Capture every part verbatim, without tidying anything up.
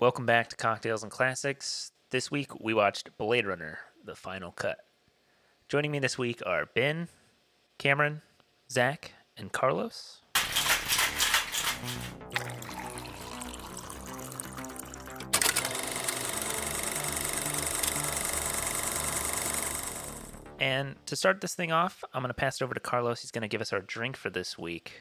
Welcome back to Cocktails and Classics. This week we watched Blade Runner, The Final Cut. Joining me this week are Ben, Cameron, Zach, and Carlos. And to start this thing off, I'm going to pass it over to Carlos. He's going to give us our drink for this week.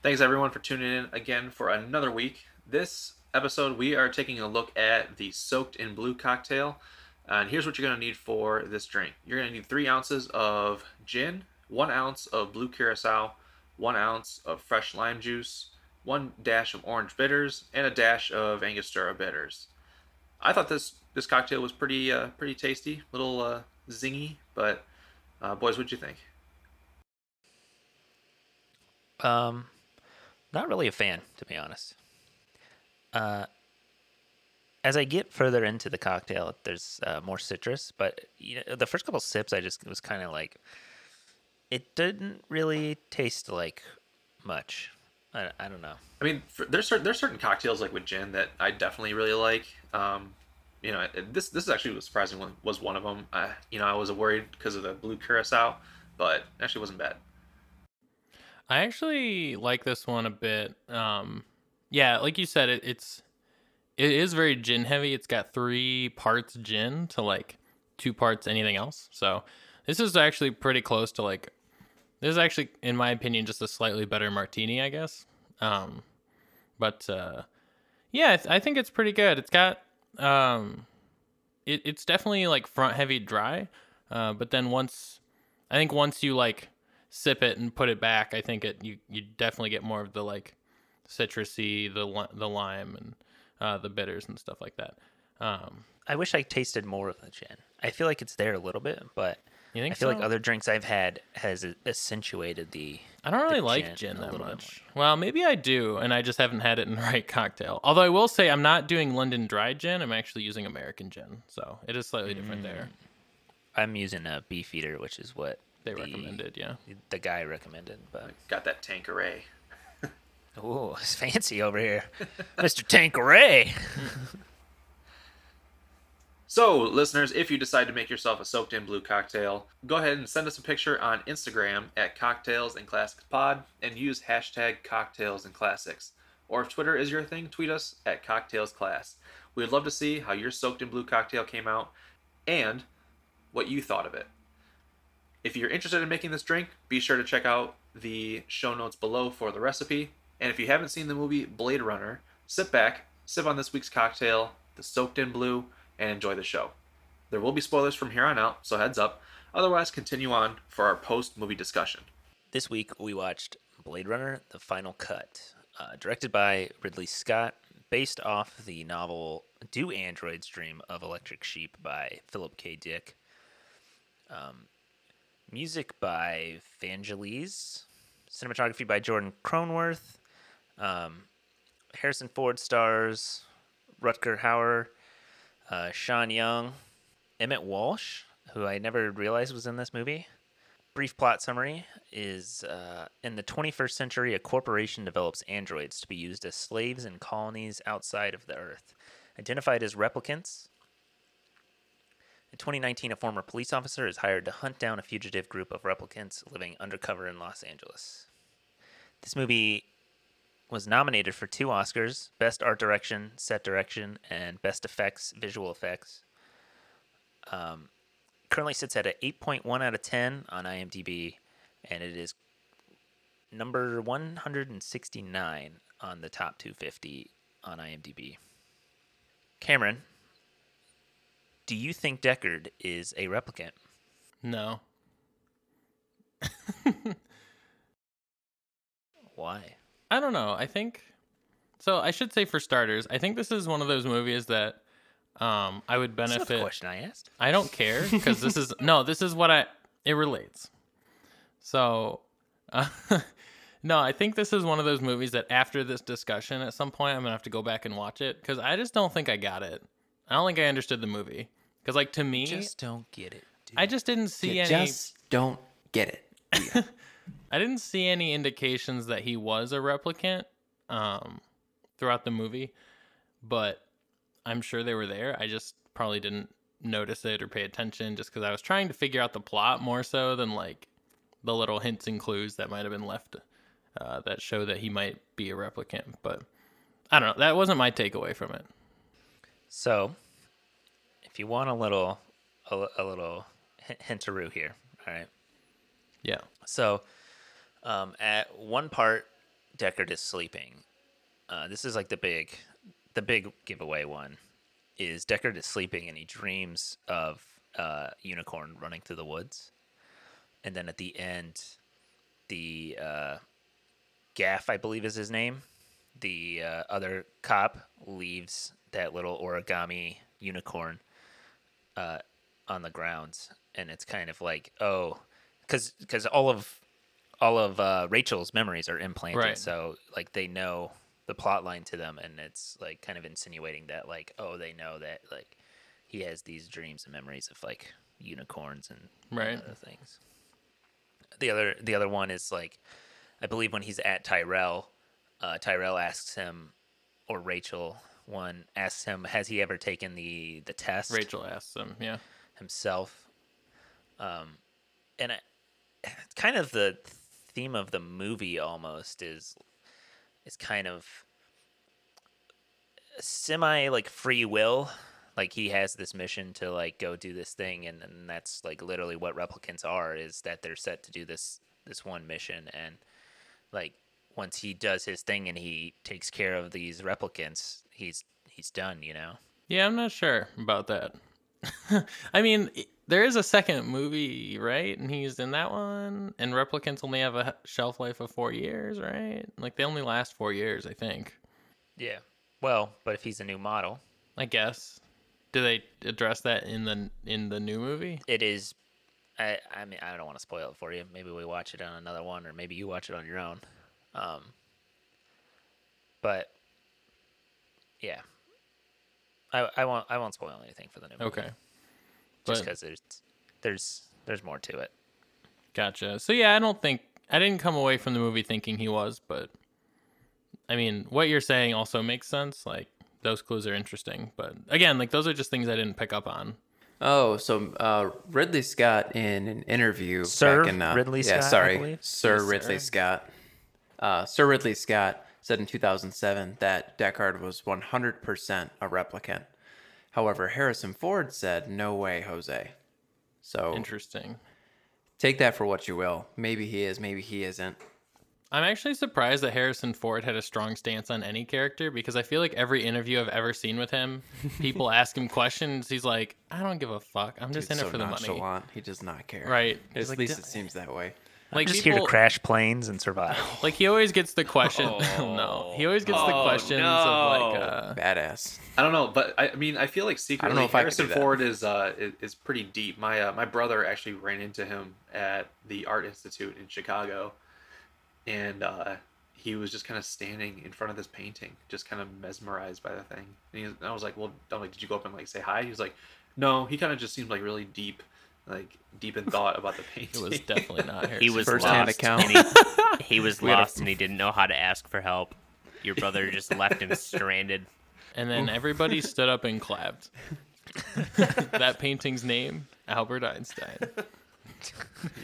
Thanks everyone for tuning in again for another week. This episode we are taking a look at the Soaked in Blue cocktail, and here's what you're going to need for this drink. You're going to need three ounces of gin, one ounce of blue curacao, one ounce of fresh lime juice, one dash of orange bitters, and a dash of Angostura bitters. I thought this this cocktail was pretty uh, pretty tasty, little uh, zingy, but uh, boys, what'd you think? Um, not really a fan, to be honest. Uh, as I get further into the cocktail, there's uh, more citrus, but you know, the first couple sips, I just was kind of like, it didn't really taste like much. I, I don't know. I mean, for, there's certain there's certain cocktails like with gin that I definitely really like. Um, you know, this this actually was surprising one was one of them. I, you know, I was worried because of the blue curacao, but it actually wasn't bad. I actually like this one a bit. Um. Yeah, like you said, it, it's it is very gin heavy. It's got three parts gin to like two parts anything else. So this is actually pretty close to like this is actually, in my opinion, just a slightly better martini, I guess. Um, but uh, yeah, I think it's pretty good. It's got um, it it's definitely like front heavy dry, uh, but then once I think once you like sip it and put it back, I think it you you definitely get more of the like citrusy, the the lime and uh, the bitters and stuff like that. Um, I wish I tasted more of the gin. I feel like it's there a little bit, but I feel so? like other drinks I've had has accentuated the. I don't really like gin, gin that much. Well, maybe I do, and I just haven't had it in the right cocktail. Although I will say I'm not doing London Dry gin. I'm actually using American gin, so it is slightly mm. different there. I'm using a Beefeater, which is what they the, recommended. Yeah, the guy recommended, but got that Tanqueray. Oh, it's fancy over here. Mister Tanqueray. So, listeners, if you decide to make yourself a Soaked in Blue cocktail, go ahead and send us a picture on Instagram at Cocktails and Classics Pod and use hashtag Cocktails and Classics. Or if Twitter is your thing, tweet us at Cocktails Class. We would love to see how your Soaked in Blue cocktail came out and what you thought of it. If you're interested in making this drink, be sure to check out the show notes below for the recipe. And if you haven't seen the movie Blade Runner, sit back, sip on this week's cocktail, the Soaked in Blue, and enjoy the show. There will be spoilers from here on out, so heads up. Otherwise, continue on for our post-movie discussion. This week, we watched Blade Runner, The Final Cut, uh, directed by Ridley Scott, based off the novel Do Androids Dream of Electric Sheep by Philip K. Dick. Um, music by Vangelis. Cinematography by Jordan Cronenweth. Um, Harrison Ford stars, Rutger Hauer, uh, Sean Young, Emmett Walsh, who I never realized was in this movie. Brief plot summary is, uh, in the twenty-first century, a corporation develops androids to be used as slaves in colonies outside of the Earth, identified as replicants. In twenty nineteen, a former police officer is hired to hunt down a fugitive group of replicants living undercover in Los Angeles. This movie was nominated for two Oscars, Best Art Direction, Set Direction, and Best Effects, Visual Effects. Um, currently sits at an eight point one out of ten on IMDb, and it is number one hundred sixty-nine on the top two fifty on IMDb. Cameron, do you think Deckard is a replicant? No. Why? I don't know. I think so. I should say for starters, I think this is one of those movies that um, I would benefit. That's not the question I asked. I don't care because this is no. This is what I. It relates. So, uh, no, I think this is one of those movies that after this discussion, at some point, I'm gonna have to go back and watch it because I just don't think I got it. I don't think I understood the movie because, like, to me, just don't get it. Dude. I just didn't see you any. Just don't get it. Yeah. I didn't see any indications that he was a replicant um, throughout the movie, but I'm sure they were there. I just probably didn't notice it or pay attention just because I was trying to figure out the plot more so than like the little hints and clues that might have been left uh, that show that he might be a replicant. But I don't know. That wasn't my takeaway from it. So if you want a little, a, a little hintaroo here. All right. Yeah. So um, at one part, Deckard is sleeping. Uh, this is like the big, the big giveaway one is Deckard is sleeping and he dreams of uh unicorn running through the woods. And then at the end, the uh, Gaff, I believe is his name, the uh, other cop leaves that little origami unicorn uh, on the ground. And it's kind of like, oh, because because all of all of uh, Rachel's memories are implanted. Right. So like they know the plot line to them. And it's like kind of insinuating that like, oh, they know that like he has these dreams and memories of like unicorns and right. other things. The other the other one is like, I believe when he's at Tyrell, uh, Tyrell asks him, or Rachel one asks him, has he ever taken the the test? Rachel asks him, yeah, himself. Um, and I, kind of the theme of the movie almost is is kind of semi like free will. Like he has this mission to like go do this thing, and, and that's like literally what replicants are, is that they're set to do this this one mission, and like once he does his thing and he takes care of these replicants, he's he's done, you know? Yeah, I'm not sure about that. I mean, there is a second movie, right? And he's in that one, and replicants only have a shelf life of four years, right? Like they only last four years, I think. Yeah. Well, but if he's a new model, I guess. Do they address that in the in the new movie? It is. I I mean, I don't want to spoil it for you. Maybe we watch it on another one, or maybe you watch it on your own. Um. But yeah, I I won't I won't spoil anything for the new movie. Okay. Just because there's there's there's more to it. Gotcha. So yeah, I don't think I didn't come away from the movie thinking he was, but I mean, what you're saying also makes sense. Like, those clues are interesting, but again, like those are just things I didn't pick up on. Oh, so uh, Ridley Scott in an interview, Sir back in, uh, Ridley yeah, Scott, sorry, Sir yes, Ridley sir. Scott, uh, Sir Ridley Scott said in two thousand seven that Deckard was one hundred percent a replicant. However, Harrison Ford said, "No way, Jose." So interesting. Take that for what you will. Maybe he is. Maybe he isn't. I'm actually surprised that Harrison Ford had a strong stance on any character, because I feel like every interview I've ever seen with him, people ask him questions. He's like, I don't give a fuck. I'm just Dude, in so it for the nonchalant. money. He does not care. Right. At like, least it seems that way. Like, I'm just people, here to crash planes and survive. Like he always gets the question. Oh, no. He always gets oh, the questions no. of like uh, badass. I don't know, but I mean, I feel like secretly Harrison Ford is uh is, is pretty deep. My uh, my brother actually ran into him at the Art Institute in Chicago. And uh, he was just kind of standing in front of this painting, just kind of mesmerized by the thing. And, he was, and I was like, well, I'm like, did you go up and like say hi? He was like, no, he kind of just seemed like really deep, like deep in thought about the painting. It was definitely not Harrison. He was First lost. Hand account. And he, he was lost a... and he didn't know how to ask for help. Your brother just left him stranded. And then everybody stood up and clapped. That painting's name, Albert Einstein.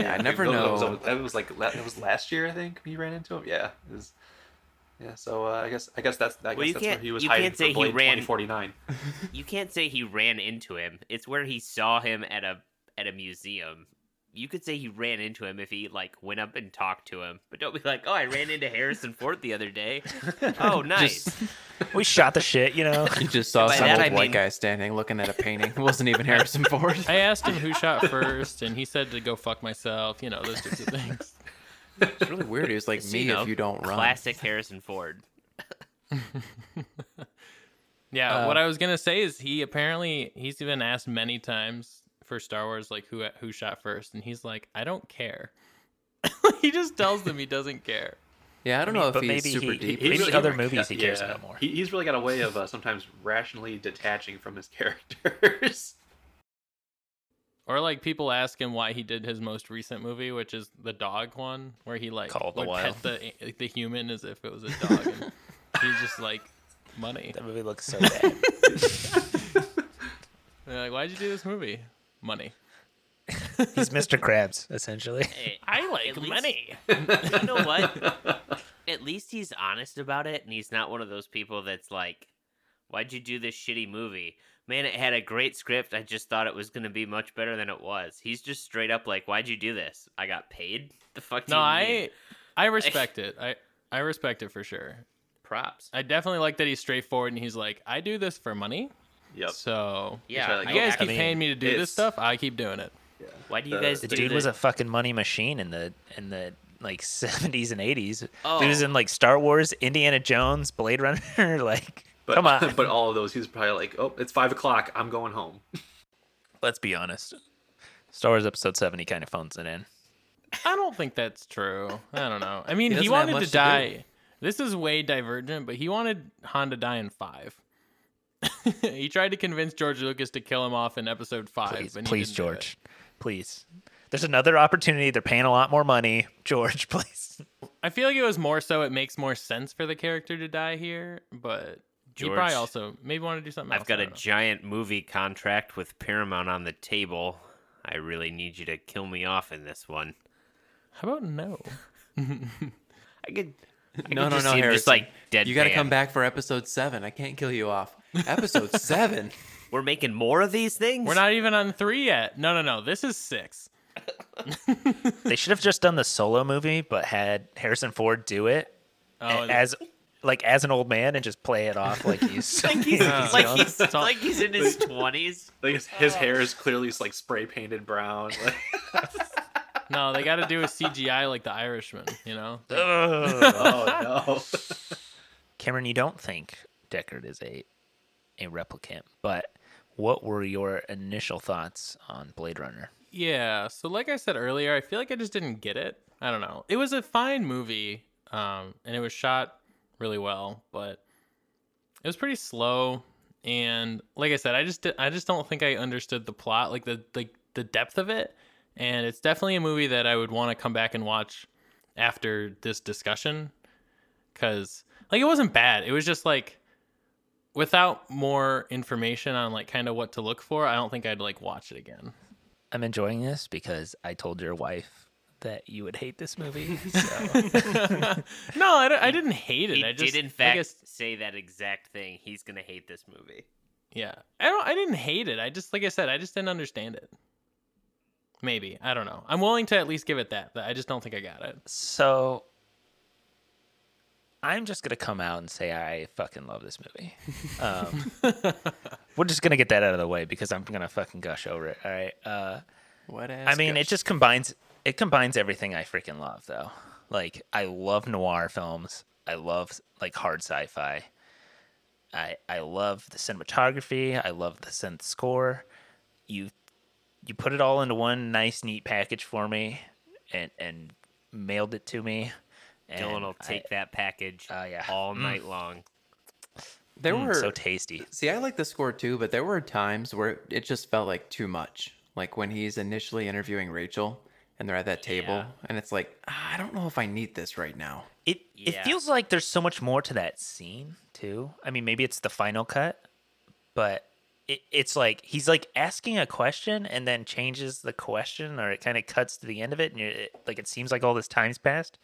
Yeah, I never know. That was, that was like that was last year, I think we ran into him. Yeah, it was, yeah. So uh, I guess I guess that's I well, guess that's where he was hiding from Blade twenty forty-nine. You can't say he ran into him. It's where he saw him at a at a museum. You could say he ran into him if he like went up and talked to him, but don't be like, oh, I ran into Harrison Ford the other day. Oh, nice. Just, we shot the shit, you know. You just saw some old I white mean... guy standing looking at a painting. It wasn't even Harrison Ford. I asked him who shot first, and he said to go fuck myself. You know, those sorts of things. It's really weird. He was like, just, me, you know, if you don't run. Classic Harrison Ford. Yeah, uh, what I was gonna say is he apparently he's been asked many times for Star Wars, like who who shot first, and he's like, I don't care. He just tells them he doesn't care. Yeah, I don't I mean, know if he's maybe super he, deep. He, he's maybe other movies he cares yeah. about more. He, he's really got a way of uh, sometimes rationally detaching from his characters. Or like people ask him why he did his most recent movie, which is the dog one, where he like Call would the pet the, the human as if it was a dog. And he's just like, Money. That movie looks so bad. They're like, why'd you do this movie? Money. He's Mister Krabs, essentially. Hey, I like least, money. You know what? At least he's honest about it, and he's not one of those people that's like, why'd you do this shitty movie? Man, it had a great script. I just thought it was going to be much better than it was. He's just straight up like, why'd you do this? I got paid? The fuck do no, you I, mean? I respect it. I, I respect it for sure. Props. I definitely like that he's straightforward, and he's like, I do this for money. Yep. So, yeah, like, you guys keep I mean, paying me to do this stuff. I keep doing it. Yeah. Why do you guys? The do dude this? was a fucking money machine in the in the like seventies and eighties. Oh. Dude was in like Star Wars, Indiana Jones, Blade Runner. Like, but, come on. But all of those, he was probably like, "Oh, it's five o'clock. I'm going home." Let's be honest. Star Wars Episode Seven, he kind of phones it in. I don't think that's true. I don't know. I mean, he, he wanted to, to die. Do. This is way divergent, but he wanted Han to die in five. He tried to convince George Lucas to kill him off in Episode Five. Please, and he please George. Please. There's another opportunity. They're paying a lot more money. George, please. I feel like it was more so it makes more sense for the character to die here, but George, you probably also maybe want to do something I've else. I've got a know. giant movie contract with Paramount on the table. I really need you to kill me off in this one. How about no? I could... I no, no, no, Harrison. Just like deadpan. You got to come back for Episode Seven. I can't kill you off. Episode Seven. We're making more of these things. We're not even on three yet. No, no, no. This is six. They should have just done the solo movie, but had Harrison Ford do it oh, as like as an old man and just play it off like he's like he's, uh, like, he's like he's in his twenties. Like his, his oh. hair is clearly like spray painted brown. Like. No, they got to do a C G I like The Irishman, you know? Oh, no. Cameron, you don't think Deckard is a a replicant, but what were your initial thoughts on Blade Runner? Yeah, so like I said earlier, I feel like I just didn't get it. I don't know. It was a fine movie, um, and it was shot really well, but it was pretty slow. And like I said, I just I just don't think I understood the plot, like the like the depth of it. And it's definitely a movie that I would want to come back and watch after this discussion. Because, like, it wasn't bad. It was just, like, without more information on, like, kind of what to look for, I don't think I'd, like, watch it again. I'm enjoying this because I told your wife that you would hate this movie. So. No, I, I didn't hate it. He I just, did, in fact, I guess, say that exact thing. He's going to hate this movie. Yeah. I don't. I didn't hate it. I just, like I said, I just didn't understand it. Maybe. I don't know. I'm willing to at least give it that, but I just don't think I got it. So I'm just going to come out and say I fucking love this movie. Um, we're just going to get that out of the way because I'm going to fucking gush over it. All right. Uh, what I mean, gush? It just combines it combines everything I freaking love, though. Like, I love noir films. I love, like, hard sci-fi. I, I love the cinematography. I love the synth score. You You put it all into one nice, neat package for me, and and mailed it to me. And Dylan will take I, that package uh, yeah. all mm. night long. There mm, were so tasty. See, I like the score too, but there were times where it just felt like too much. Like when he's initially interviewing Rachel, and they're at that table, yeah. and it's like, ah, I don't know if I need this right now. It yeah. it feels like there's so much more to that scene too. I mean, maybe it's the final cut, but. It's like he's like asking a question and then changes the question, or it kind of cuts to the end of it, and you're, it, like it seems like all this time's passed,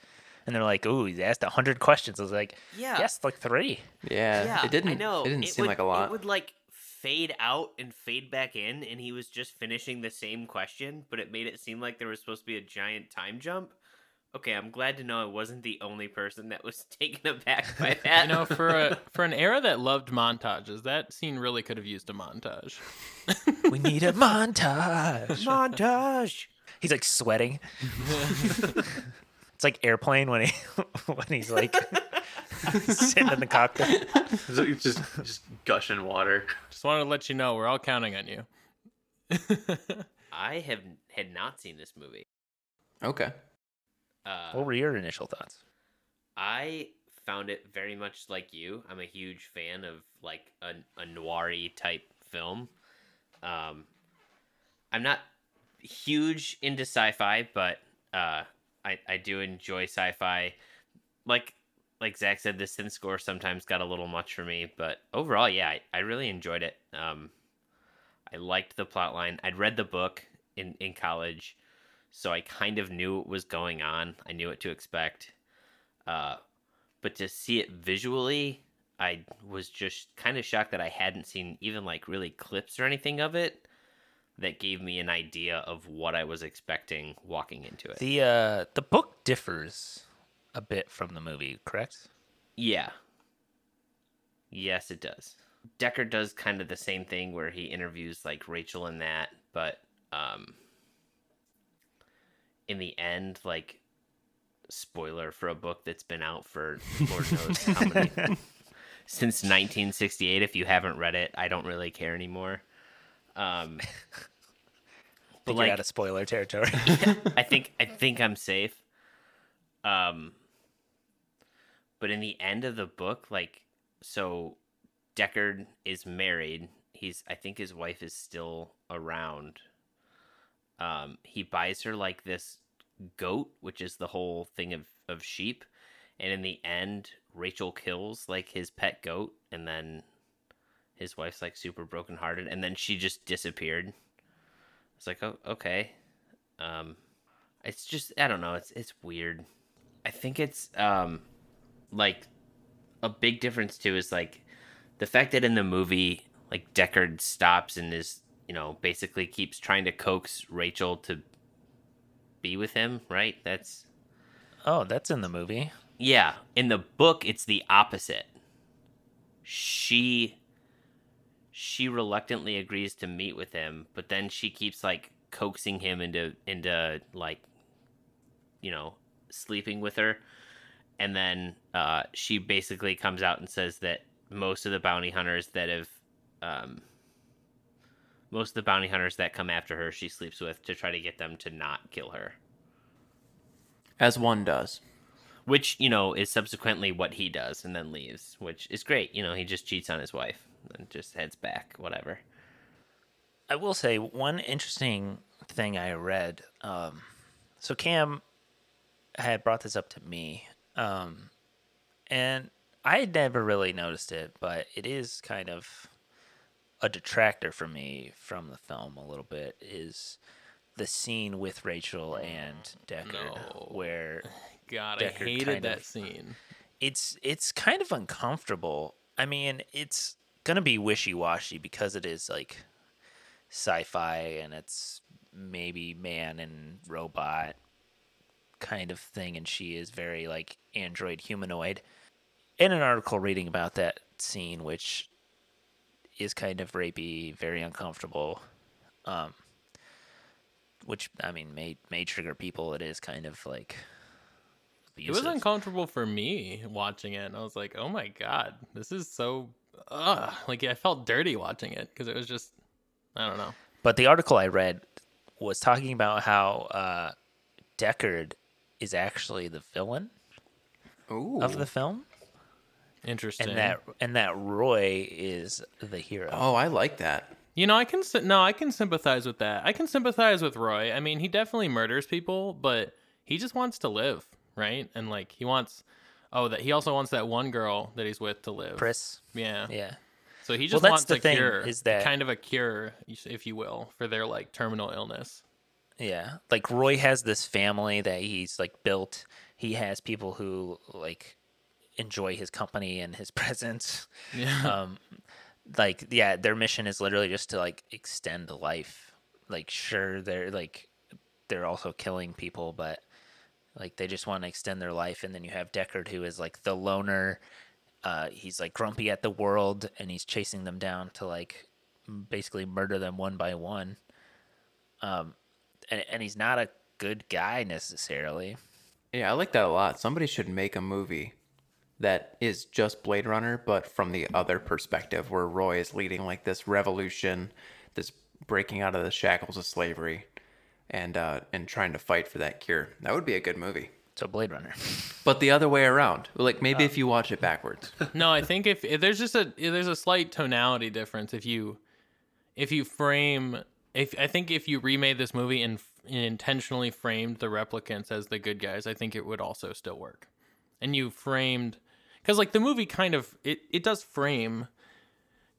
and they're like, "Ooh, he's asked a hundred questions." I was like, "Yeah, yes, like three." Yeah, yeah it didn't. I know. It didn't it seem would, like a lot. It would like fade out and fade back in, and he was just finishing the same question, but it made it seem like there was supposed to be a giant time jump. Okay, I'm glad to know I wasn't the only person that was taken aback by that. You know, for a, for an era that loved montages, that scene really could have used a montage. We need a montage. Montage. He's like sweating. It's like Airplane when he when he's like sitting in the cockpit, just just gushing water. Just wanted to let you know we're all counting on you. I have had not seen this movie. Okay. Uh, what were your initial thoughts? I found it very much like you. I'm a huge fan of like a, a noir-y type film. Um, I'm not huge into sci-fi, but uh, I, I do enjoy sci-fi. Like like Zach said, the synth score sometimes got a little much for me, but overall, yeah, I, I really enjoyed it. Um, I liked the plot line. I'd read the book in, in college, so I kind of knew what was going on. I knew what to expect. Uh, but to see it visually, I was just kind of shocked that I hadn't seen even like really clips or anything of it that gave me an idea of what I was expecting walking into it. The uh, the book differs a bit from the movie, correct? Yeah. Yes, it does. Decker does kind of the same thing where he interviews like Rachel and that, but um, in the end, like, spoiler for a book that's been out for Lord knows how many since nineteen sixty-eight. If you haven't read it, I don't really care anymore. Um, but like, you're out of spoiler territory. yeah, I think I think I'm safe. Um, but in the end of the book, like, so Deckard is married. He's, I think his wife is still around. Um, he buys her like this goat, which is the whole thing of, of sheep. And in the end, Rachel kills like his pet goat. And then his wife's like super brokenhearted. And then she just disappeared. It's like, oh, okay. Um, it's just, I don't know. It's, it's weird. I think it's, um, like a big difference too is like the fact that in the movie, like Deckard stops and is, you know, basically keeps trying to coax Rachel to be with him, right? That's oh, that's in the movie. Yeah, in the book, it's the opposite. She she reluctantly agrees to meet with him, but then she keeps like coaxing him into into like, you know, sleeping with her, and then uh, she basically comes out and says that most of the bounty hunters that have um, most of the bounty hunters that come after her, she sleeps with to try to get them to not kill her. As one does. Which, you know, is subsequently what he does and then leaves, which is great. You know, he just cheats on his wife and just heads back, whatever. I will say one interesting thing I read. Um, so Cam had brought this up to me, um, and I had never really noticed it, but it is kind of a detractor for me from the film a little bit, is the scene with Rachel and Deckard no. where God, Deckard I hated that of, scene. It's it's kind of uncomfortable. I mean, it's gonna be wishy-washy because it is like sci-fi and it's maybe man and robot kind of thing, and she is very like android humanoid. In an article reading about that scene, which is kind of rapey, very uncomfortable, um, which, I mean, may, may trigger people. It is kind of, like, abusive. It was uncomfortable for me watching it, and I was like, oh, my God, this is so, ugh. Like, I felt dirty watching it, because it was just, I don't know. But the article I read was talking about how uh, Deckard is actually the villain Ooh. Of the film. Interesting. And that and that Roy is the hero. Oh, I like that. You know, I can no, I can sympathize with that. I can sympathize with Roy. I mean, he definitely murders people, but he just wants to live, right? And like he wants, oh, that he also wants that one girl that he's with to live. Pris. Yeah, yeah. So he just well, wants a cure, is that... kind of a cure, if you will, for their like terminal illness. Yeah, like Roy has this family that he's like built. He has people who like. Enjoy his company and his presence. Yeah. Um, like, yeah, their mission is literally just to like extend life. Like, sure, they're like they're also killing people, but like they just want to extend their life. And then you have Deckard, who is like the loner. Uh, he's like grumpy at the world, and he's chasing them down to like basically murder them one by one. Um, and and he's not a good guy necessarily. Yeah, I like that a lot. Somebody should make a movie that is just Blade Runner, but from the other perspective, where Roy is leading like this revolution, this breaking out of the shackles of slavery, and uh, and trying to fight for that cure. That would be a good movie. So Blade Runner, but the other way around. Like maybe oh. if you watch it backwards. No, I think if, if there's just a if there's a slight tonality difference if you if you frame if I think if you remade this movie and, and intentionally framed the replicants as the good guys, I think it would also still work. And you framed Because, like, the movie kind of, it, it does frame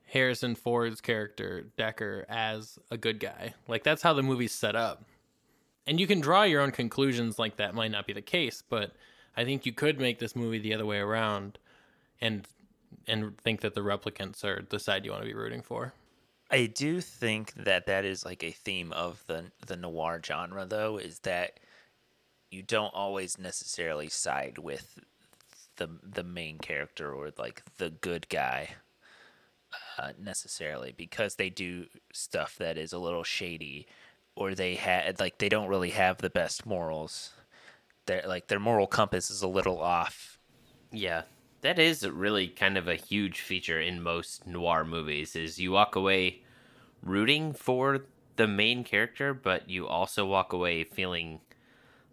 Harrison Ford's character, Decker, as a good guy. Like, that's how the movie's set up. And you can draw your own conclusions, like, that might not be the case, but I think you could make this movie the other way around and and think that the replicants are the side you want to be rooting for. I do think that that is, like, a theme of the the noir genre, though, is that you don't always necessarily side with the the main character or, like, the good guy uh, necessarily, because they do stuff that is a little shady, or they had like they don't really have the best morals. They're, like, their moral compass is a little off. Yeah. That is really kind of a huge feature in most noir movies, is you walk away rooting for the main character, but you also walk away feeling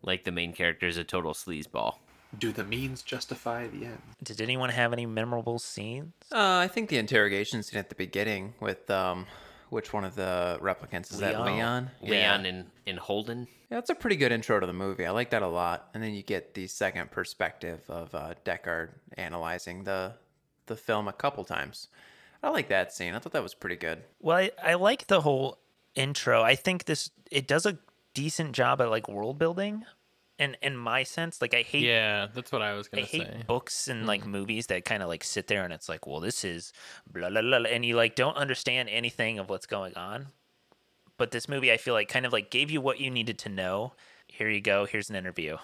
like the main character is a total sleazeball. Do the means justify the end? Did anyone have any memorable scenes? Uh, I think the interrogation scene at the beginning with, um, which one of the replicants is Leon. that? Leon? Leon yeah. and, and Holden. Yeah, that's a pretty good intro to the movie. I like that a lot. And then you get the second perspective of uh, Deckard analyzing the the film a couple times. I like that scene. I thought that was pretty good. Well, I, I like the whole intro. I think this it does a decent job at, like, world building. And in my sense, like, I hate yeah, that's what I was gonna I hate say. books and, like, mm-hmm. movies that kind of, like, sit there and it's like, well, this is blah blah blah, and you, like, don't understand anything of what's going on. But this movie, I feel like, kind of, like, gave you what you needed to know. Here you go. Here's an interview,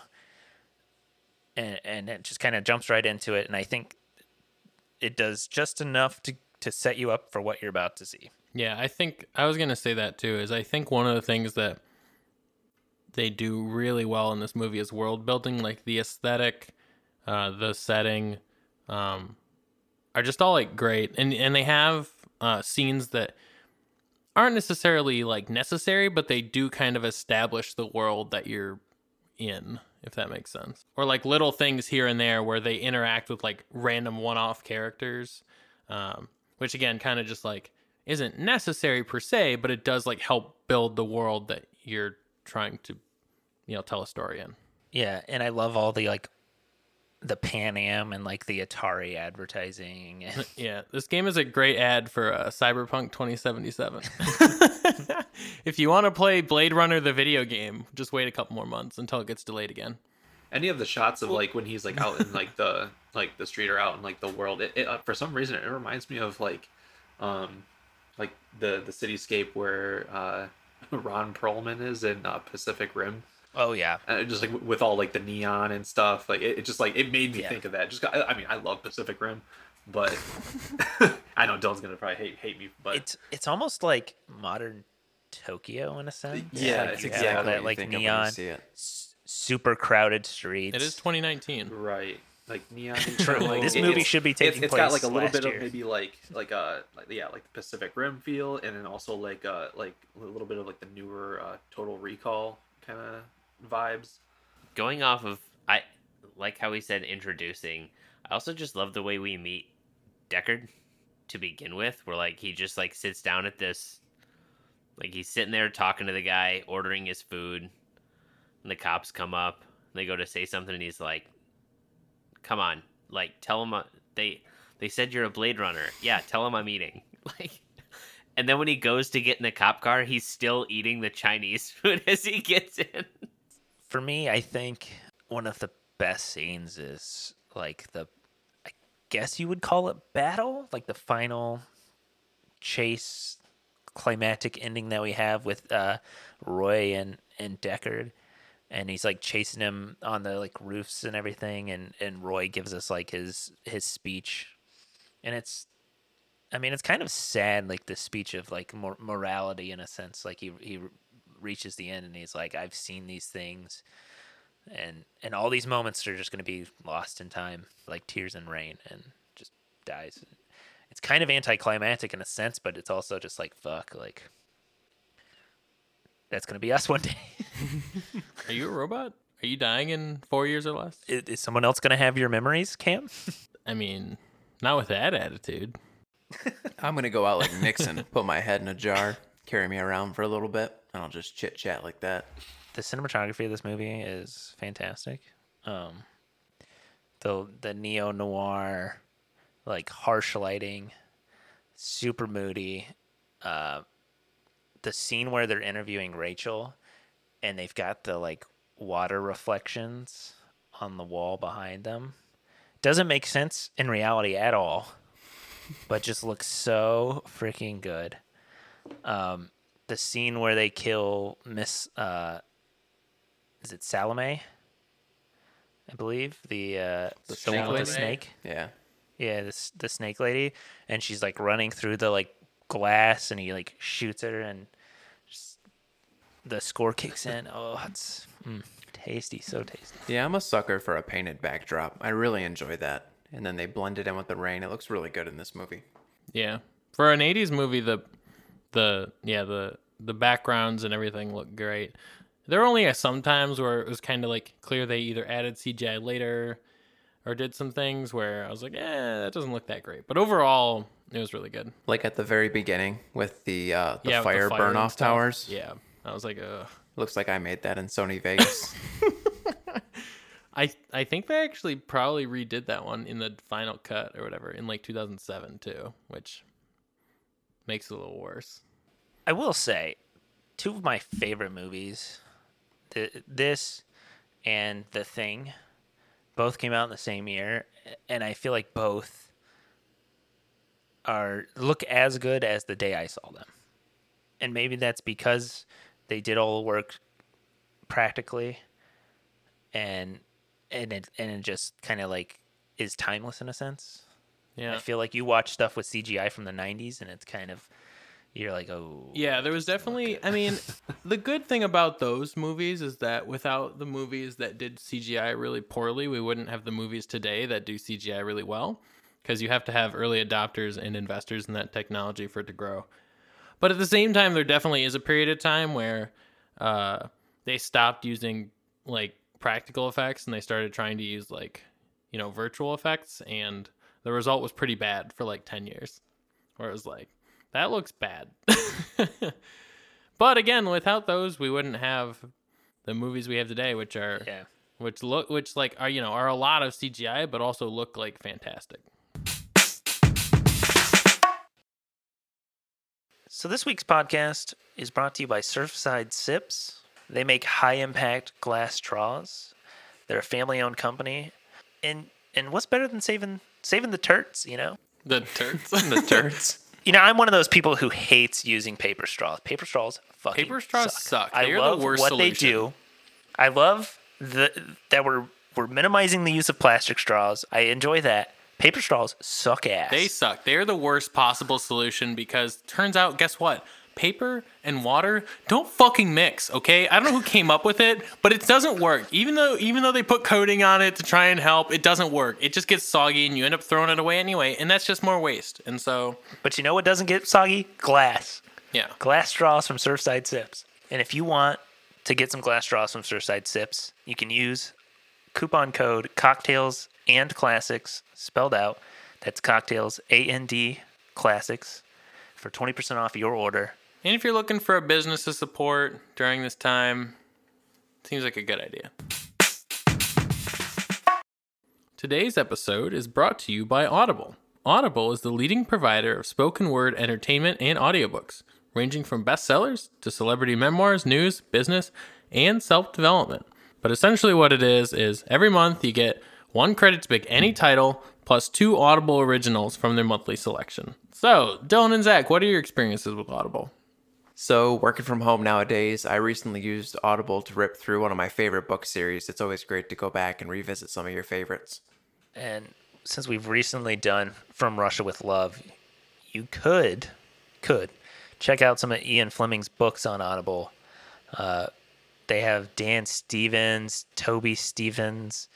and and it just kind of jumps right into it. And I think it does just enough to to set you up for what you're about to see. Yeah, I think I was gonna say that too. Is I think one of the things that they do really well in this movie is world building, like the aesthetic, uh, the setting, um, are just all, like, great. And, and they have, uh, scenes that aren't necessarily, like, necessary, but they do kind of establish the world that you're in, if that makes sense. Or, like, little things here and there where they interact with, like, random one-off characters, um, which again, kind of just, like, isn't necessary per se, but it does, like, help build the world that you're trying to, you know, tell a story in. Yeah, and I love all the, like, the Pan Am and, like, the Atari advertising. And... yeah, this game is a great ad for uh, Cyberpunk twenty seventy-seven. If you want to play Blade Runner the video game, just wait a couple more months until it gets delayed again. Any of the shots of, like, when he's, like, out in, like, the like the street or out in, like, the world, it, it uh, for some reason it reminds me of, like, um like the the cityscape where uh Ron Perlman is in uh, Pacific Rim. Oh yeah, uh, just like with all, like, the neon and stuff. Like it, it just like it made me yeah. think of that. Just I, I mean, I love Pacific Rim, but I know Dylan's gonna probably hate hate me. But it's it's almost like modern Tokyo in a sense. Yeah, like, it's exactly that, like, neon, s- super crowded streets. It is twenty nineteen, right? Like neon. True. Like, this movie should be taking it's, place. It's got, like, a little bit year. of maybe like like uh like, yeah like the Pacific Rim feel, and then also like uh like a little bit of like the newer uh, Total Recall kind of vibes. Going off of I like how we said introducing. I also just love the way we meet Deckard to begin with. Where like he just like sits down at this, like he's sitting there talking to the guy ordering his food, and the cops come up. And they go to say something, and he's like, come on, like, tell him uh, they they said you're a Blade Runner. Yeah, tell him I'm eating. Like, and then when he goes to get in the cop car, he's still eating the Chinese food as he gets in. For me, I think one of the best scenes is like the, I guess you would call it battle, like the final chase, climactic ending that we have with uh, Roy and and Deckard. And he's like chasing him on the like roofs and everything, and, and Roy gives us like his his speech, and it's, I mean, it's kind of sad, like the speech of like mor- morality in a sense. Like he he reaches the end and he's like, I've seen these things, and and all these moments are just going to be lost in time, like tears and rain, and just dies. It's kind of anticlimactic in a sense, but it's also just like fuck, like. That's going to be us one day. Are you a robot? Are you dying in four years or less? Is, is someone else going to have your memories, Cam? I mean, not with that attitude. I'm going to go out like Nixon, put my head in a jar, carry me around for a little bit, and I'll just chit-chat like that. The cinematography of this movie is fantastic. Um, the the neo-noir, like harsh lighting, super moody. Uh, the scene where they're interviewing Rachel and they've got the like water reflections on the wall behind them doesn't make sense in reality at all, but just looks so freaking good. Um, the scene where they kill Miss, uh, is it Salome? I believe the uh, the, the one with the snake. Yeah, yeah, this the snake lady, and she's like running through the like glass, and he like shoots at her, and just, the score kicks in. Oh, it's mm, tasty, so tasty. Yeah, I'm a sucker for a painted backdrop. I really enjoy that. And then they blend it in with the rain. It looks really good in this movie. Yeah, for an eighties movie, the the yeah the the backgrounds and everything look great. There were only a sometimes where it was kind of like clear they either added C G I later or did some things where I was like, eh, that doesn't look that great. But overall, it was really good. Like at the very beginning with the uh, the, yeah, fire with the fire burn-off towers. Yeah, I was like, ugh. Looks like I made that in Sony Vegas. I I think they actually probably redid that one in the final cut or whatever in like two thousand seven too, which makes it a little worse. I will say, two of my favorite movies... This and The Thing both came out in the same year, and I feel like both are look as good as the day I saw them. And maybe that's because they did all the work practically, and and it and it just kind of like is timeless in a sense. Yeah, I feel like you watch stuff with C G I from the nineties, and it's kind of. You're like, oh. Yeah, there was definitely... I mean, the good thing about those movies is that without the movies that did C G I really poorly, we wouldn't have the movies today that do C G I really well, because you have to have early adopters and investors in that technology for it to grow. But at the same time, there definitely is a period of time where uh, they stopped using like practical effects and they started trying to use like, you know, virtual effects, and the result was pretty bad for like ten years, where it was like, that looks bad. But again, without those, we wouldn't have the movies we have today, which are yeah. which look which like are you know are a lot of C G I, but also look like fantastic. So this week's podcast is brought to you by Surfside Sips. They make high-impact glass straws. They're a family-owned company, and and what's better than saving saving the turds? You know, the turds, the turds. You know, I'm one of those people who hates using paper straws. Paper straws fucking Paper straws suck. suck. I love the worst what solution. they do. I love the, that we're we're minimizing the use of plastic straws. I enjoy that. Paper straws suck ass. They suck. They're the worst possible solution because turns out, guess what? Paper and water don't fucking mix, okay? I don't know who came up with it, but it doesn't work. Even though even though they put coating on it to try and help, it doesn't work. It just gets soggy and you end up throwing it away anyway, and that's just more waste. And so, but you know what doesn't get soggy? Glass. Yeah. Glass straws from Surfside Sips. And if you want to get some glass straws from Surfside Sips, you can use coupon code Cocktails and Classics spelled out. That's Cocktails A N D Classics for twenty percent off your order. And if you're looking for a business to support during this time, seems like a good idea. Today's episode is brought to you by Audible. Audible is the leading provider of spoken word entertainment and audiobooks, ranging from bestsellers to celebrity memoirs, news, business, and self-development. But essentially what it is, is every month you get one credit to pick any title, plus two Audible originals from their monthly selection. So, Dylan and Zach, what are your experiences with Audible? So, working from home nowadays, I recently used Audible to rip through one of my favorite book series. It's always great to go back and revisit some of your favorites. And since we've recently done From Russia with Love, you could, could check out some of Ian Fleming's books on Audible. Uh, they have Dan Stevens, Toby Stevens,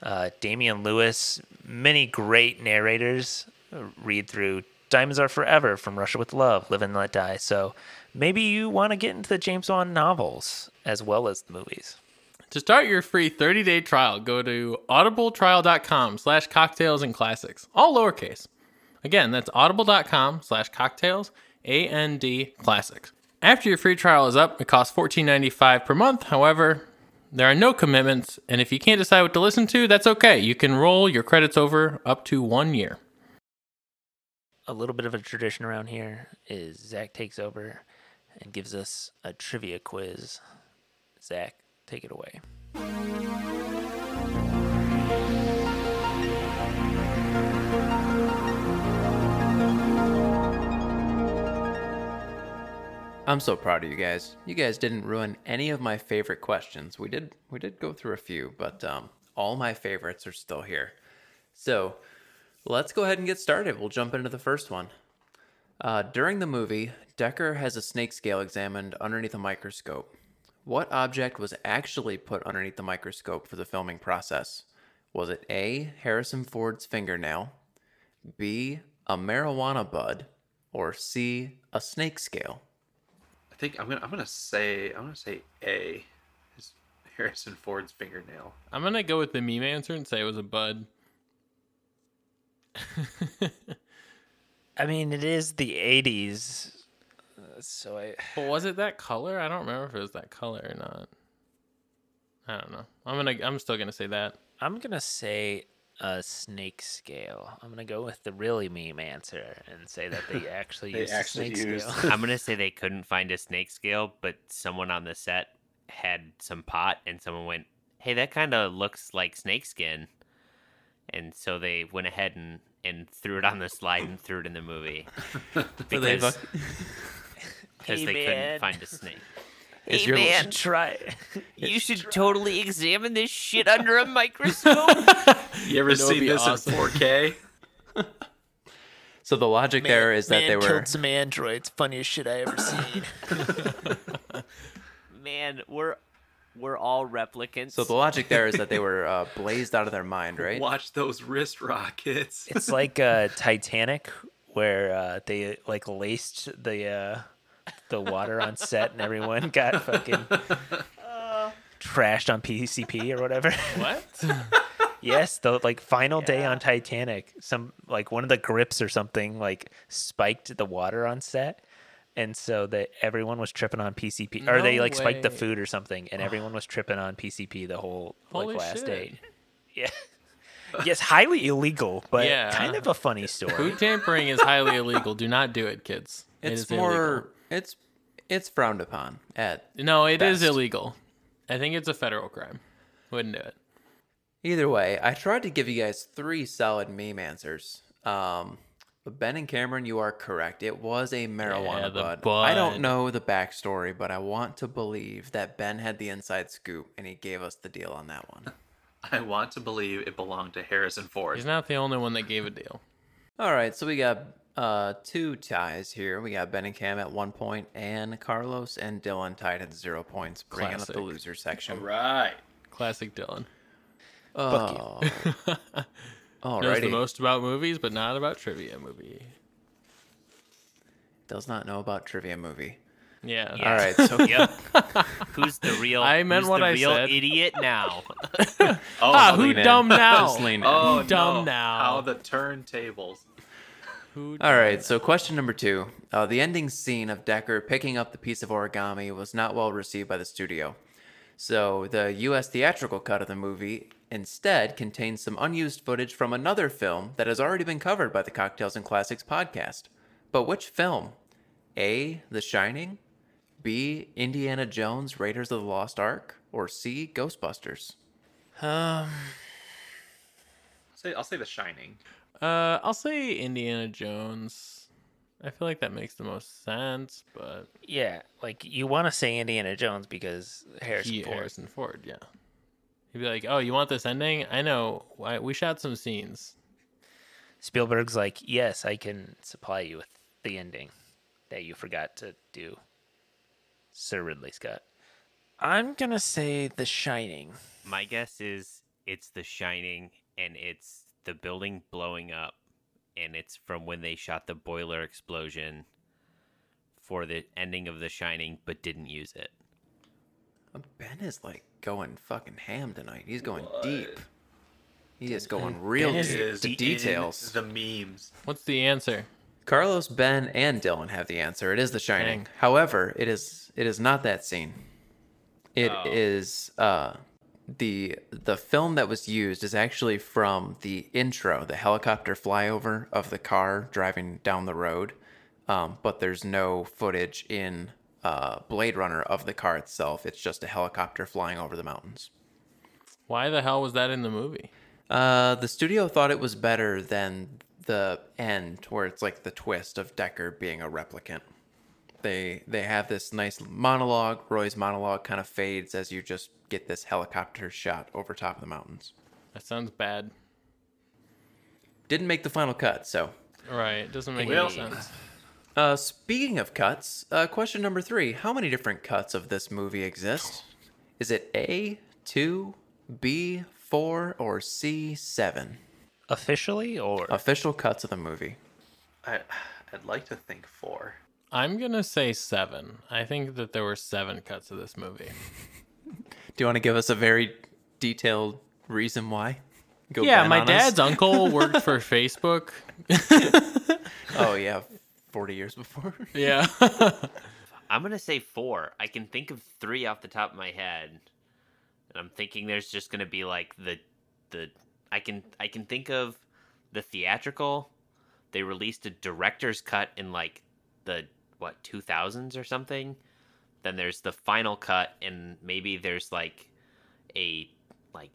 uh, Damian Lewis, many great narrators read through Diamonds Are Forever, From Russia with Love, Live and Let Die. So maybe you want to get into the James Bond novels as well as the movies. To start your free thirty-day trial, go to audible trial dot com slash cocktails and classics, all lowercase. Again, that's audible.com slash cocktails, A N D classics. After your free trial is up, it costs fourteen ninety-five per month. However, There are no commitments, and if you can't decide what to listen to, that's okay. You can roll your credits over up to one year. A little bit of a tradition around here is Zach takes over and gives us a trivia quiz. Zach, take it away. I'm so proud of you guys. You guys didn't ruin any of my favorite questions. We did we did go through a few, but um, all my favorites are still here. So let's go ahead and get started. We'll jump into the first one. Uh, during the movie, Decker has a snake scale examined underneath a microscope. What object was actually put underneath the microscope for the filming process? Was it A, Harrison Ford's fingernail, B, a marijuana bud, or C, a snake scale? I think I'm gonna I'm gonna say I'm gonna say A is Harrison Ford's fingernail. I'm gonna go with the meme answer and say it was a bud. I mean, it is the eighties, uh, so I. But was it that color? I don't remember if it was that color or not. I don't know. I'm gonna I'm still gonna say that. I'm gonna say a snake scale. I'm gonna go with the really meme answer and say that they actually they used actually a snake used. scale. I'm gonna say they couldn't find a snake scale, but someone on the set had some pot, and someone went, "Hey, that kind of looks like snake skin," and so they went ahead and, and threw it on the slide and threw it in the movie because because hey, they man. couldn't find a snake. Hey, your... man, try You should try. totally examine this shit under a microscope. You ever seen this awesome. in four K? So the logic man, there is man that they were... killed some androids. Funniest shit I ever seen. Man, we're we're all replicants. So the logic there is that they were uh, blazed out of their mind, right? Watch those wrist rockets. It's like uh, Titanic, where uh, they like laced the... Uh, the water on set, and everyone got fucking uh, trashed on P C P or whatever. What? Yes, the like final yeah. day on Titanic, some like one of the grips or something like spiked the water on set, and so that everyone was tripping on P C P, no or they like way. spiked the food or something, and everyone was tripping on P C P the whole Holy like last shit. day. Yeah. Yes, highly illegal, but yeah. kind of a funny story. Food tampering is highly illegal. Do not do it, kids. It's it is more. Illegal. It's it's frowned upon at No, it best. is illegal. I think it's a federal crime. Wouldn't do it. Either way, I tried to give you guys three solid meme answers. Um, but Ben and Cameron, you are correct. It was a marijuana yeah, bud. bud. I don't know the backstory, but I want to believe that Ben had the inside scoop and he gave us the deal on that one. I want to believe it belonged to Harrison Ford. He's not the only one that gave a deal. All right, so we got... Uh, two ties here. We got Ben and Cam at one point, and Carlos and Dylan tied at zero points, bringing Classic. up the loser section. All right. Classic Dylan. Oh. Fuck you. Alrighty. Knows the most about movies, but not about trivia movie. Does not know about trivia movie. Yeah. yeah. All right. So yep. Who's the real? I meant who's what the I real said. Idiot now. oh, ah, who dumb now? Oh, who dumb no. now? How the turntables. All right, so question number two. Uh, the ending scene of Decker picking up the piece of origami was not well received by the studio. So the U S theatrical cut of the movie instead contains some unused footage from another film that has already been covered by the Cocktails and Classics podcast. But which film? A, The Shining, B, Indiana Jones Raiders of the Lost Ark, or C, Ghostbusters? Um, I'll say, I'll say The Shining. Uh, I'll say Indiana Jones. I feel like that makes the most sense, but... Yeah, like, you want to say Indiana Jones because Harrison he, Ford. Harrison Ford, yeah. He'd be like, oh, you want this ending? I know. I, we shot some scenes. Spielberg's like, yes, I can supply you with the ending that you forgot to do. Sir Ridley Scott. I'm going to say The Shining. My guess is it's The Shining, and it's... the building blowing up, and it's from when they shot the boiler explosion for the ending of The Shining, but didn't use it. Ben is like going fucking ham tonight. He's going what? deep. He is going real deep. Is the details, the memes. What's the answer? Carlos, Ben, and Dylan have the answer. It is The Shining. Dang. However, it is it is not that scene. It oh. is uh, the the film that was used is actually from the intro, the helicopter flyover of the car driving down the road. Um, but there's no footage in uh, Blade Runner of the car itself. It's just a helicopter flying over the mountains. Why the hell was that in the movie? Uh, the studio thought it was better than the end, where it's like the twist of Decker being a replicant. They they have this nice monologue. Roy's monologue kind of fades as you just get this helicopter shot over top of the mountains. That sounds bad. Didn't make the final cut, so. Right, it doesn't make any sense. Uh, speaking of cuts, uh, question number three. How many different cuts of this movie exist? Is it A, two, B, four, or C, seven? Officially or? Official cuts of the movie. I, I'd like to think four. I'm going to say seven. I think that there were seven cuts of this movie. Do you want to give us a very detailed reason why? Go yeah, my dad's uncle worked for Facebook. Oh, yeah. forty years before. Yeah. I'm going to say four. I can think of three off the top of my head. And I'm thinking there's just going to be like the... the I can I can think of the theatrical. They released a director's cut in like... the what two thousands or something. Then there's the final cut, and maybe there's like a like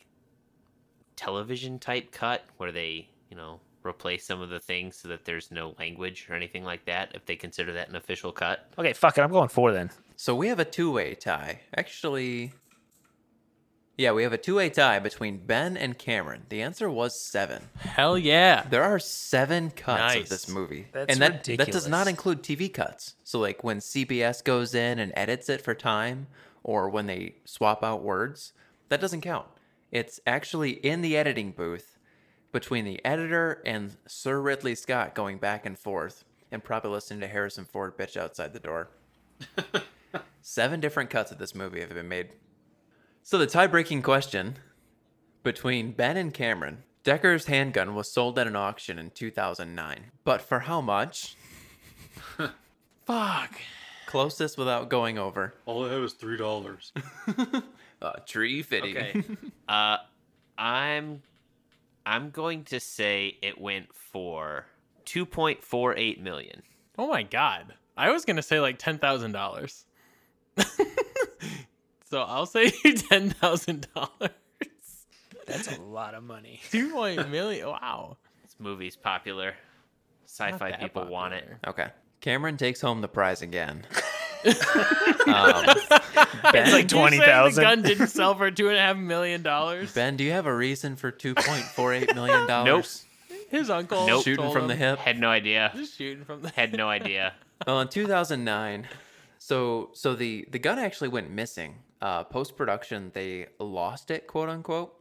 television type cut where they, you know, replace some of the things so that there's no language or anything like that, if they consider that an official cut. Okay, fuck it, I'm going four then. So we have a two-way tie. Actually, yeah, we have a two-way tie between Ben and Cameron. The answer was seven. Hell yeah. There are seven cuts nice. of this movie. That's and that, ridiculous. That does not include T V cuts. So, like, when C B S goes in and edits it for time, or when they swap out words, that doesn't count. It's actually in the editing booth between the editor and Sir Ridley Scott going back and forth and probably listening to Harrison Ford bitch outside the door. Seven different cuts of this movie have been made. So the tie-breaking question between Ben and Cameron. Decker's handgun was sold at an auction in two thousand nine, but for how much? Fuck. Closest without going over. All I had was three dollars. uh, tree fitting. Okay. uh, I'm, I'm going to say it went for two point four eight million dollars. Oh my God. I was going to say like ten thousand dollars. So I'll say ten thousand dollars. That's a lot of money. two point million. Wow. This movie's popular. Sci-fi people popular. want it. Okay. Cameron takes home the prize again. um, Ben, it's like twenty thousand dollars. The gun didn't sell for two point five million dollars. Ben, do you have a reason for two point four eight million dollars? Nope. His uncle nope. shooting from him. the hip. Had no idea. Just shooting from the Had no idea. Well, in two thousand nine, so so the, the gun actually went missing. Uh, post-production, they lost it, quote-unquote.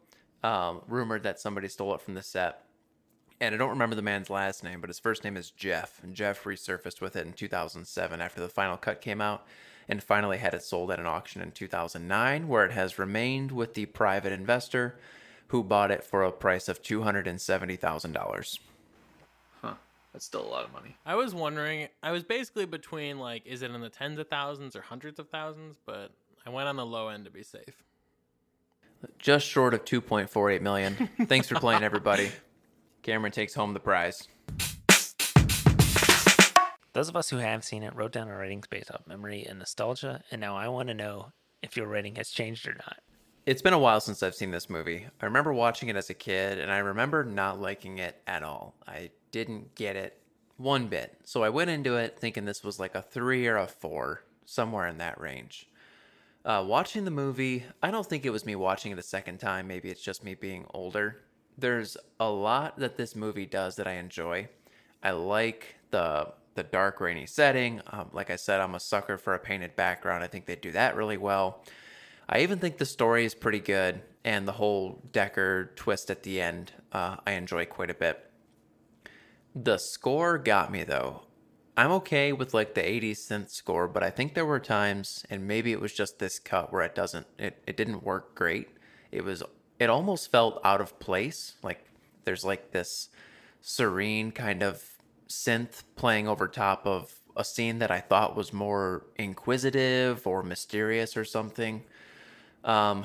Um, rumored that somebody stole it from the set. And I don't remember the man's last name, but his first name is Jeff. And Jeff resurfaced with it in two thousand seven after the final cut came out and finally had it sold at an auction in two thousand nine, where it has remained with the private investor who bought it for a price of two hundred seventy thousand dollars. Huh. That's still a lot of money. I was wondering, I was basically between, like, is it in the tens of thousands or hundreds of thousands? But... I went on the low end to be safe. Just short of two point four eight million. Thanks for playing, everybody. Cameron takes home the prize. Those of us who have seen it wrote down our ratings based off memory and nostalgia, and now I want to know if your rating has changed or not. It's been a while since I've seen this movie. I remember watching it as a kid, and I remember not liking it at all. I didn't get it one bit. So I went into it thinking this was like a three or a four, somewhere in that range. Uh, watching the movie, I don't think it was me watching it a second time. Maybe it's just me being older. There's a lot that this movie does that I enjoy. I like the the dark, rainy setting. Um, like I said, I'm a sucker for a painted background. I think they do that really well. I even think the story is pretty good, and the whole Decker twist at the end, uh, I enjoy quite a bit. The score got me, though. I'm okay with like the eighties synth score, but I think there were times, and maybe it was just this cut, where it doesn't, it, it didn't work great. It was, it almost felt out of place. Like there's like this serene kind of synth playing over top of a scene that I thought was more inquisitive or mysterious or something. Um,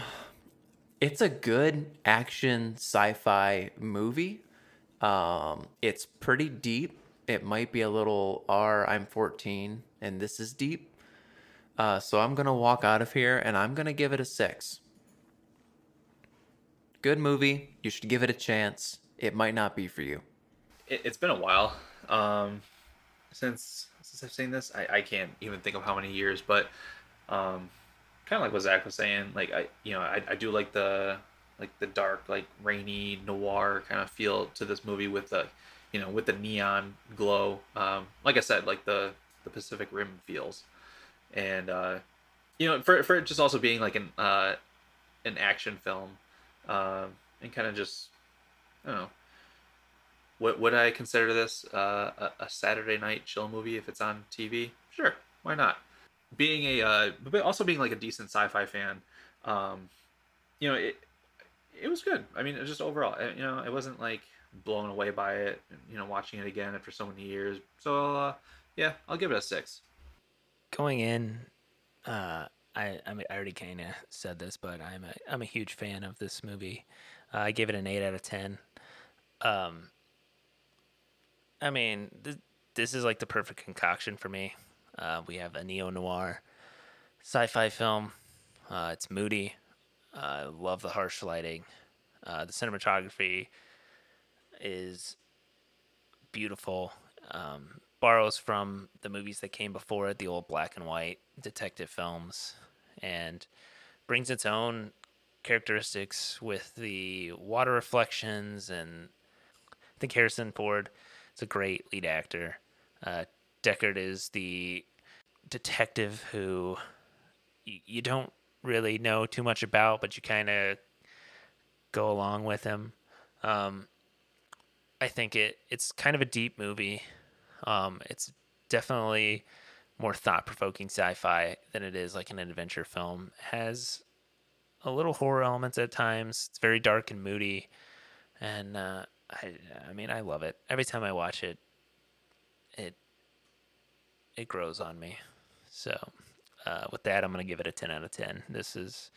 it's a good action sci-fi movie. Um, it's pretty deep. It might be a little R, I'm fourteen, and this is deep. Uh, so I'm going to walk out of here, and I'm going to give it a six. Good movie. You should give it a chance. It might not be for you. It, it's been a while um, since since I've seen this. I, I can't even think of how many years, but um, kind of like what Zach was saying. Like I, you know, I, I do like the like the dark, like rainy noir kind of feel to this movie with the, you know, with the neon glow. Um, like I said, like the the Pacific Rim feels, and uh, you know, for for it just also being like an uh, an action film. Um, and kind of just, I don't know, what would I consider this uh, a, a Saturday night chill movie if it's on T V? Sure, why not? Being a, uh, but also being like a decent sci-fi fan, um, you know, it it was good. I mean, it was just overall, you know, I wasn't like blown away by it, you know, watching it again after so many years. So uh, yeah, I'll give it a six. Going in, uh, I, I already kind of said this, but I'm a I'm a huge fan of this movie. Uh, I give it an eight out of ten. Um, I mean, th- this is like the perfect concoction for me. Uh, we have a neo-noir sci-fi film. Uh, it's moody. I uh, love the harsh lighting. Uh, the cinematography is beautiful. Um, borrows from the movies that came before it, the old black and white detective films, and brings its own characteristics with the water reflections. And I think Harrison Ford is a great lead actor. Uh, Deckard is the detective who y- you don't really know too much about, but you kind of go along with him. Um, I think it it's kind of a deep movie. Um, it's definitely more thought-provoking sci-fi than it is like an adventure film. It has a little horror elements at times. It's very dark and moody, and uh, I, I mean, I love it. Every time I watch it, it it grows on me. So uh, with that, I'm gonna give it a ten out of ten. This is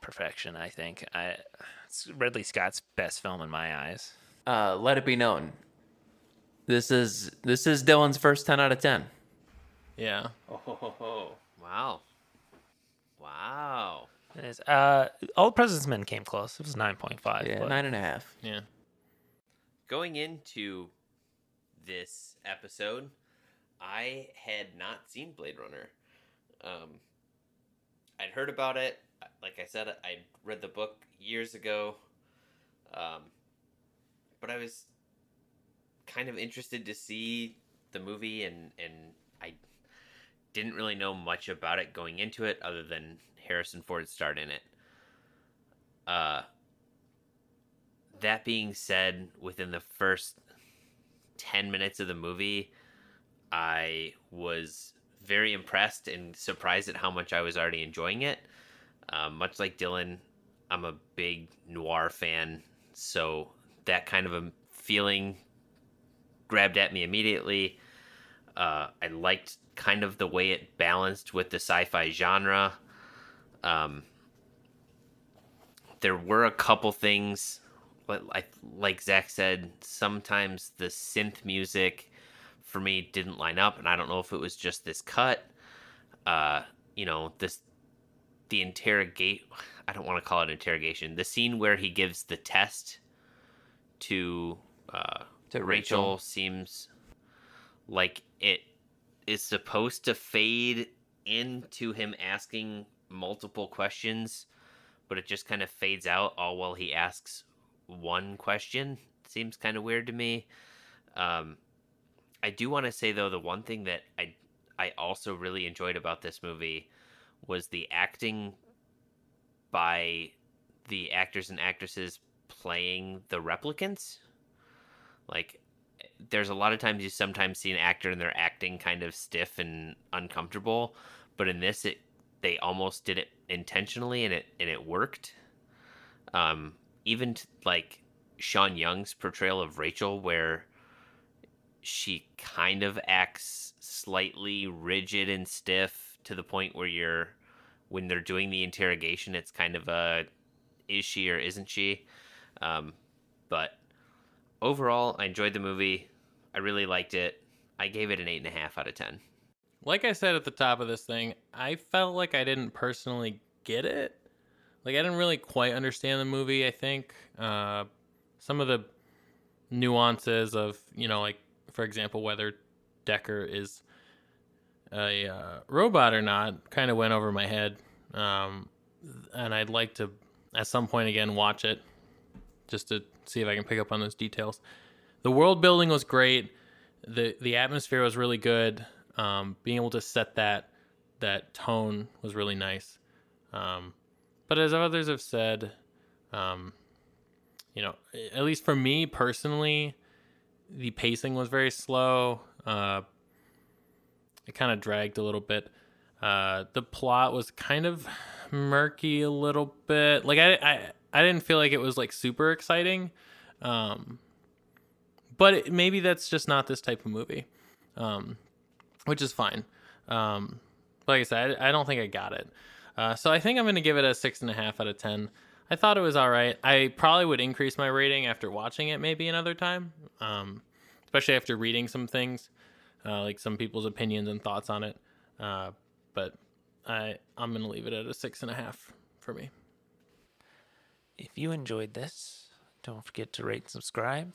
perfection, I think. I it's Ridley Scott's best film in my eyes. Uh, let it be known. This is this is Dylan's first ten out of ten. Yeah. Oh, ho, ho, ho. Wow. Wow. It is. Uh, All the President's Men came close. It was nine point five. Yeah, but... nine and a half. Yeah. Going into this episode, I had not seen Blade Runner. Um, I'd heard about it. Like I said, I read the book years ago. Um, but I was kind of interested to see the movie, and and I didn't really know much about it going into it other than Harrison Ford's start in it. Uh, that being said, within the first ten minutes of the movie, I was very impressed and surprised at how much I was already enjoying it. Uh, much like Dylan, I'm a big noir fan, so that kind of a feeling grabbed at me immediately. Uh, I liked kind of the way it balanced with the sci-fi genre. Um, there were a couple things, like, like Zach said, sometimes the synth music for me didn't line up, and I don't know if it was just this cut. Uh, you know, this the interrogate. I don't want to call it interrogation. The scene where he gives the test to. Uh, Rachel. Rachel seems like it is supposed to fade into him asking multiple questions, but it just kind of fades out all while he asks one question. It seems kind of weird to me. Um, I do want to say, though, the one thing that I, I also really enjoyed about this movie was the acting by the actors and actresses playing the replicants. Like, there's a lot of times you sometimes see an actor and they're acting kind of stiff and uncomfortable, but in this, it they almost did it intentionally, and it and it worked. Um, even to, like Sean Young's portrayal of Rachel, where she kind of acts slightly rigid and stiff to the point where you're when they're doing the interrogation, it's kind of a, is she or isn't she? Um, but overall, I enjoyed the movie. I really liked it. I gave it an eight and a half out of ten. Like I said at the top of this thing, I felt like I didn't personally get it. Like, I didn't really quite understand the movie, I think. Uh, some of the nuances of, you know, like, for example, whether Decker is a uh, robot or not kind of went over my head. Um, and I'd like to, at some point again, watch it just to see if I can pick up on those details. The world building was great. The the atmosphere was really good. Um, being able to set that that tone was really nice. Um But as others have said, um, you know, at least for me personally, the pacing was very slow. Uh, it kind of dragged a little bit. Uh, the plot was kind of murky a little bit. Like, I, I, I didn't feel like it was, like, super exciting. Um, but it, maybe that's just not this type of movie, um, which is fine. Um, like I said, I, I don't think I got it. Uh, so I think I'm going to give it a six and a half out of ten. I thought it was all right. I probably would increase my rating after watching it maybe another time, um, especially after reading some things, uh, like some people's opinions and thoughts on it. Uh, but I, I'm going to leave it at a six and a half for me. If you enjoyed this, don't forget to rate and subscribe.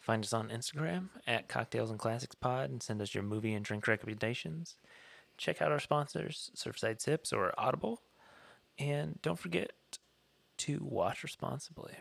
Find us on Instagram at Cocktails and Classics Pod and send us your movie and drink recommendations. Check out our sponsors, Surfside Sips or Audible. And don't forget to watch responsibly.